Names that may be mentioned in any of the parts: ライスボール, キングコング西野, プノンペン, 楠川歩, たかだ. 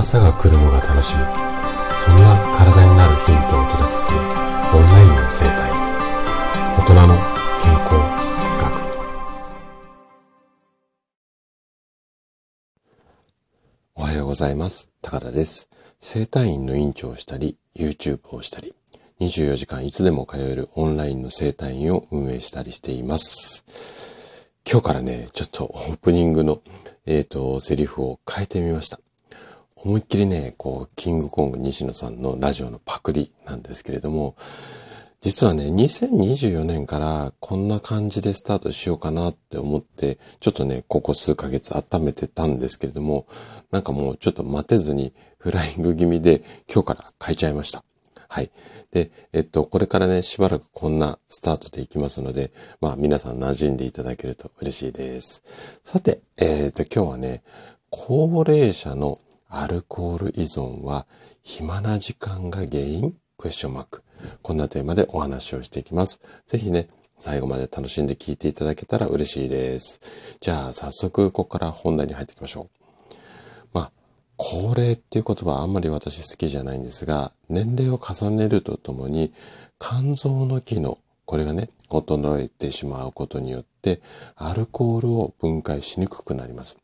朝が来るのが楽しみ、そんな体になるヒントをお届けするオンラインの生態、大人の健康学。おはようございます。高田です。生体院の院長をしたり YouTube をしたり、24時間いつでも通えるオンラインの生体院を運営したりしています。今日からね、ちょっとオープニングのセリフを変えてみました。思いっきりね、キングコング西野さんのラジオのパクリなんですけれども、実はね、2024年からこんな感じでスタートしようかなって思って、ちょっとね、ここ数ヶ月温めてたんですけれども、なんかもうちょっと待てずにフライング気味で今日から変えちゃいました。はい。で、これからね、しばらくこんなスタートでいきますので、まあ皆さん馴染んでいただけると嬉しいです。さて、今日はね、高齢者のアルコール依存は暇な時間が原因？?こんなテーマでお話をしていきます。ぜひね、最後まで楽しんで聞いていただけたら嬉しいです。じゃあ早速ここから本題に入っていきましょう。高齢っていう言葉はあんまり私好きじゃないんですが、年齢を重ねるとともに肝臓の機能、これがね、衰えてしまうことによってアルコールを分解しにくくなります。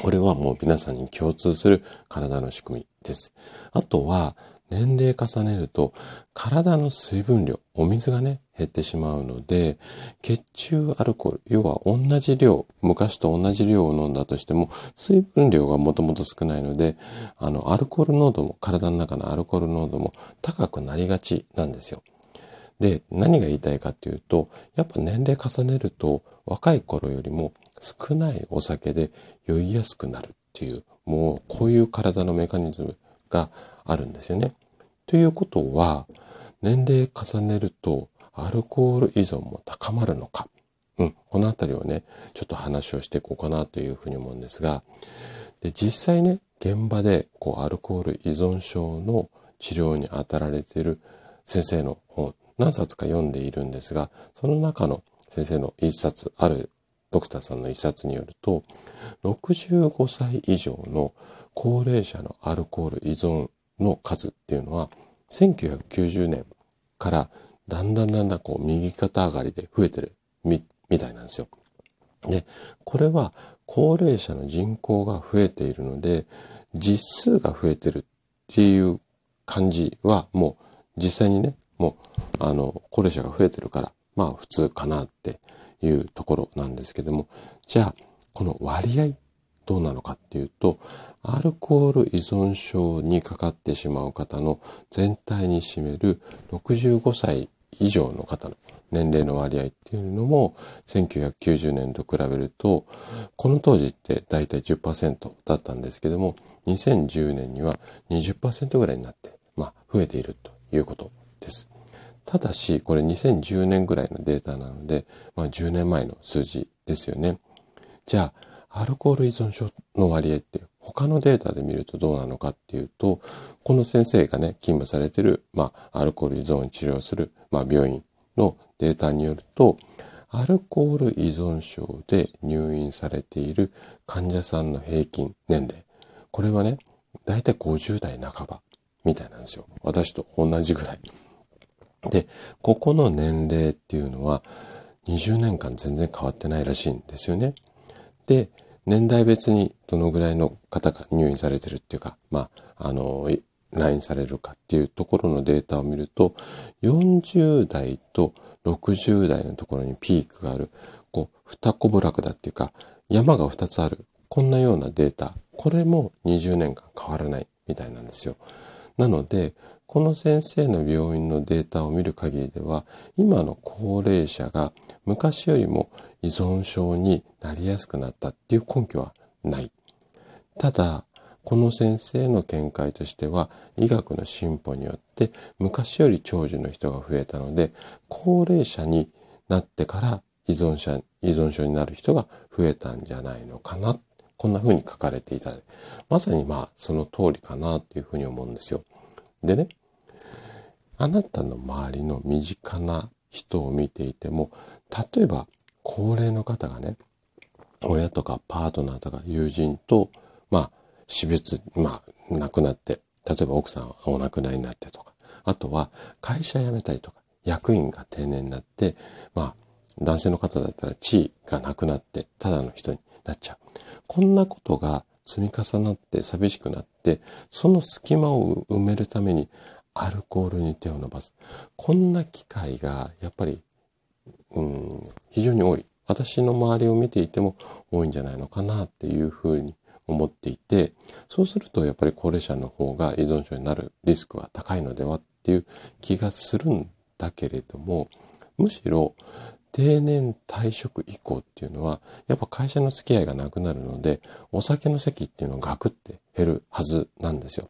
これはもう皆さんに共通する体の仕組みです。あとは年齢重ねると体の水分量、お水がね、減ってしまうので、血中アルコール、要は同じ量、昔と同じ量を飲んだとしても、水分量がもともと少ないので、アルコール濃度も、体の中のアルコール濃度も高くなりがちなんですよ。で、何が言いたいかっていうと、やっぱ年齢重ねると、若い頃よりも少ないお酒で酔いやすくなるっていう、もうこういう体のメカニズムがあるんですよね。ということは、年齢重ねると、アルコール依存も高まるのか。このあたりをね、ちょっと話をしていこうかなというふうに思うんですが、で、実際ね、現場でアルコール依存症の治療に当たられている先生の本、何冊か読んでいるんですが、その中の先生の一冊、あるドクターさんの一冊によると、65歳以上の高齢者のアルコール依存の数っていうのは、1990年からだんだん右肩上がりで増えてるみたいなんですよ。で、これは高齢者の人口が増えているので、実数が増えてるっていう感じは、もう実際にね、もう高齢者が増えてるから、まあ普通かなっていうところなんですけども、じゃあこの割合どうなのかっていうと、アルコール依存症にかかってしまう方の全体に占める65歳以上の方の年齢の割合っていうのも、1990年と比べると、この当時ってだいたい 10% だったんですけども、2010年には 20% ぐらいになって、増えているということです。ただし、これ2010年ぐらいのデータなので、10年前の数字ですよね。じゃあ、アルコール依存症の割合って他のデータで見るとどうなのかっていうと、この先生がね、勤務されている、アルコール依存を治療する、病院のデータによると、アルコール依存症で入院されている患者さんの平均年齢、これはね、だいたい50代半ばみたいなんですよ。私と同じぐらい。で、ここの年齢っていうのは20年間全然変わってないらしいんですよね。で、年代別にどのぐらいの方が入院されてるっていうか、来院されるかっていうところのデータを見ると、40代と60代のところにピークがある、二小部落だっていうか、山が2つある、こんなようなデータ、これも20年間変わらないみたいなんですよ。なので、この先生の病院のデータを見る限りでは、今の高齢者が昔よりも依存症になりやすくなったっていう根拠はない。ただ、この先生の見解としては、医学の進歩によって昔より長寿の人が増えたので、高齢者になってから依存症になる人が増えたんじゃないのかな。こんな風に書かれていた。まさにその通りかなという風に思うんですよ。でね、あなたの周りの身近な人を見ていても、例えば高齢の方がね、親とかパートナーとか友人と死別、亡くなって、例えば奥さんお亡くなりになってとか、あとは会社辞めたりとか、役員が定年になって、男性の方だったら地位がなくなって、ただの人になっちゃう。こんなことが積み重なって寂しくなって、その隙間を埋めるためにアルコールに手を伸ばす。こんな機会がやっぱり、非常に多い。私の周りを見ていても多いんじゃないのかなっていうふうに思っていて、そうするとやっぱり高齢者の方が依存症になるリスクは高いのではっていう気がするんだけれども、むしろ定年退職以降っていうのはやっぱ会社の付き合いがなくなるので、お酒の席っていうのがガクって減るはずなんですよ。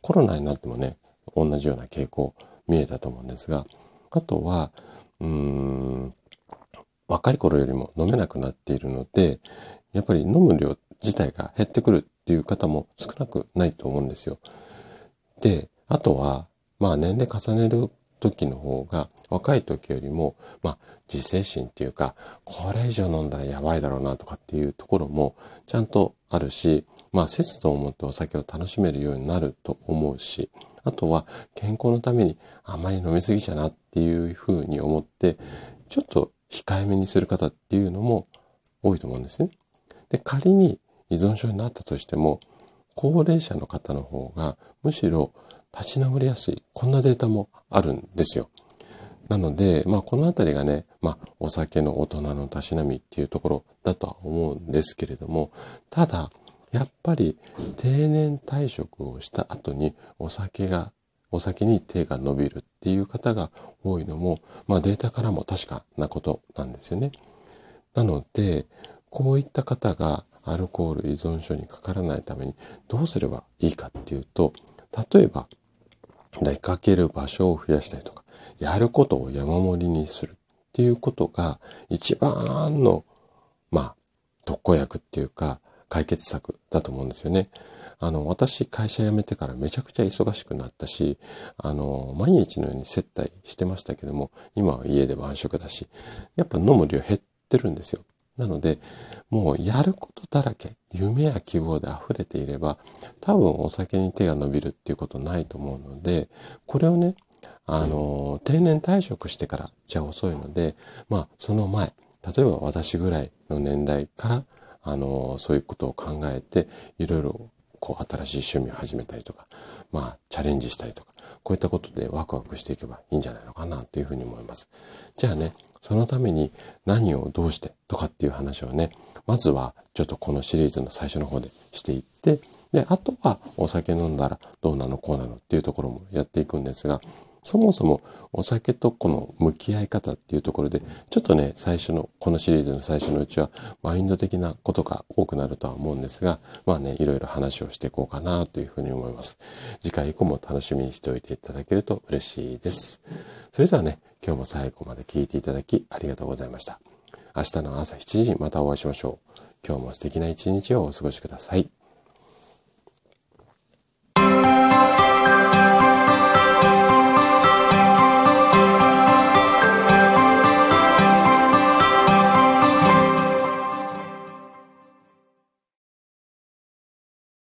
コロナになってもね、同じような傾向見えたと思うんですが、あとは若い頃よりも飲めなくなっているので、やっぱり飲む量自体が減ってくるっていう方も少なくないと思うんですよ。で、あとは、年齢重ねる時の方が、若い時よりも、自制心っていうか、これ以上飲んだらやばいだろうなとかっていうところもちゃんとあるし、節度を持ってお酒を楽しめるようになると思うし、あとは健康のためにあまり飲みすぎちゃなっていうふうに思って、ちょっと控えめにする方っていうのも多いと思うんですね。で、仮に依存症になったとしても、高齢者の方の方がむしろ立ち直りやすい。こんなデータもあるんですよ。なので、このあたりがね、お酒の大人のたしなみっていうところだとは思うんですけれども、ただ、やっぱり定年退職をした後にお酒に手が伸びるっていう方が多いのも、データからも確かなことなんですよね。なので、こういった方がアルコール依存症にかからないためにどうすればいいかっていうと、例えば出かける場所を増やしたりとか、やることを山盛りにするっていうことが一番の、特効薬っていうか、解決策だと思うんですよね。私、会社辞めてからめちゃくちゃ忙しくなったし、毎日のように接待してましたけども、今は家で晩食だし、やっぱ飲む量減ってるんですよ。なので、もうやることだらけ、夢や希望で溢れていれば、多分お酒に手が伸びるっていうことないと思うので、これをね、定年退職してからじゃ遅いので、その前、例えば私ぐらいの年代から、そういうことを考えて、いろいろ新しい趣味を始めたりとか、チャレンジしたりとか、こういったことでワクワクしていけばいいんじゃないのかなというふうに思います。じゃあね、そのために何をどうしてとかっていう話をね、まずはちょっとこのシリーズの最初の方でしていって、で、あとはお酒飲んだらどうなのこうなのっていうところもやっていくんですが、そもそもお酒とこの向き合い方っていうところで、ちょっとね、最初の、このシリーズの最初のうちは、マインド的なことが多くなるとは思うんですが、いろいろ話をしていこうかなというふうに思います。次回以降も楽しみにしておいていただけると嬉しいです。それではね、今日も最後まで聞いていただきありがとうございました。明日の朝7時にまたお会いしましょう。今日も素敵な一日をお過ごしください。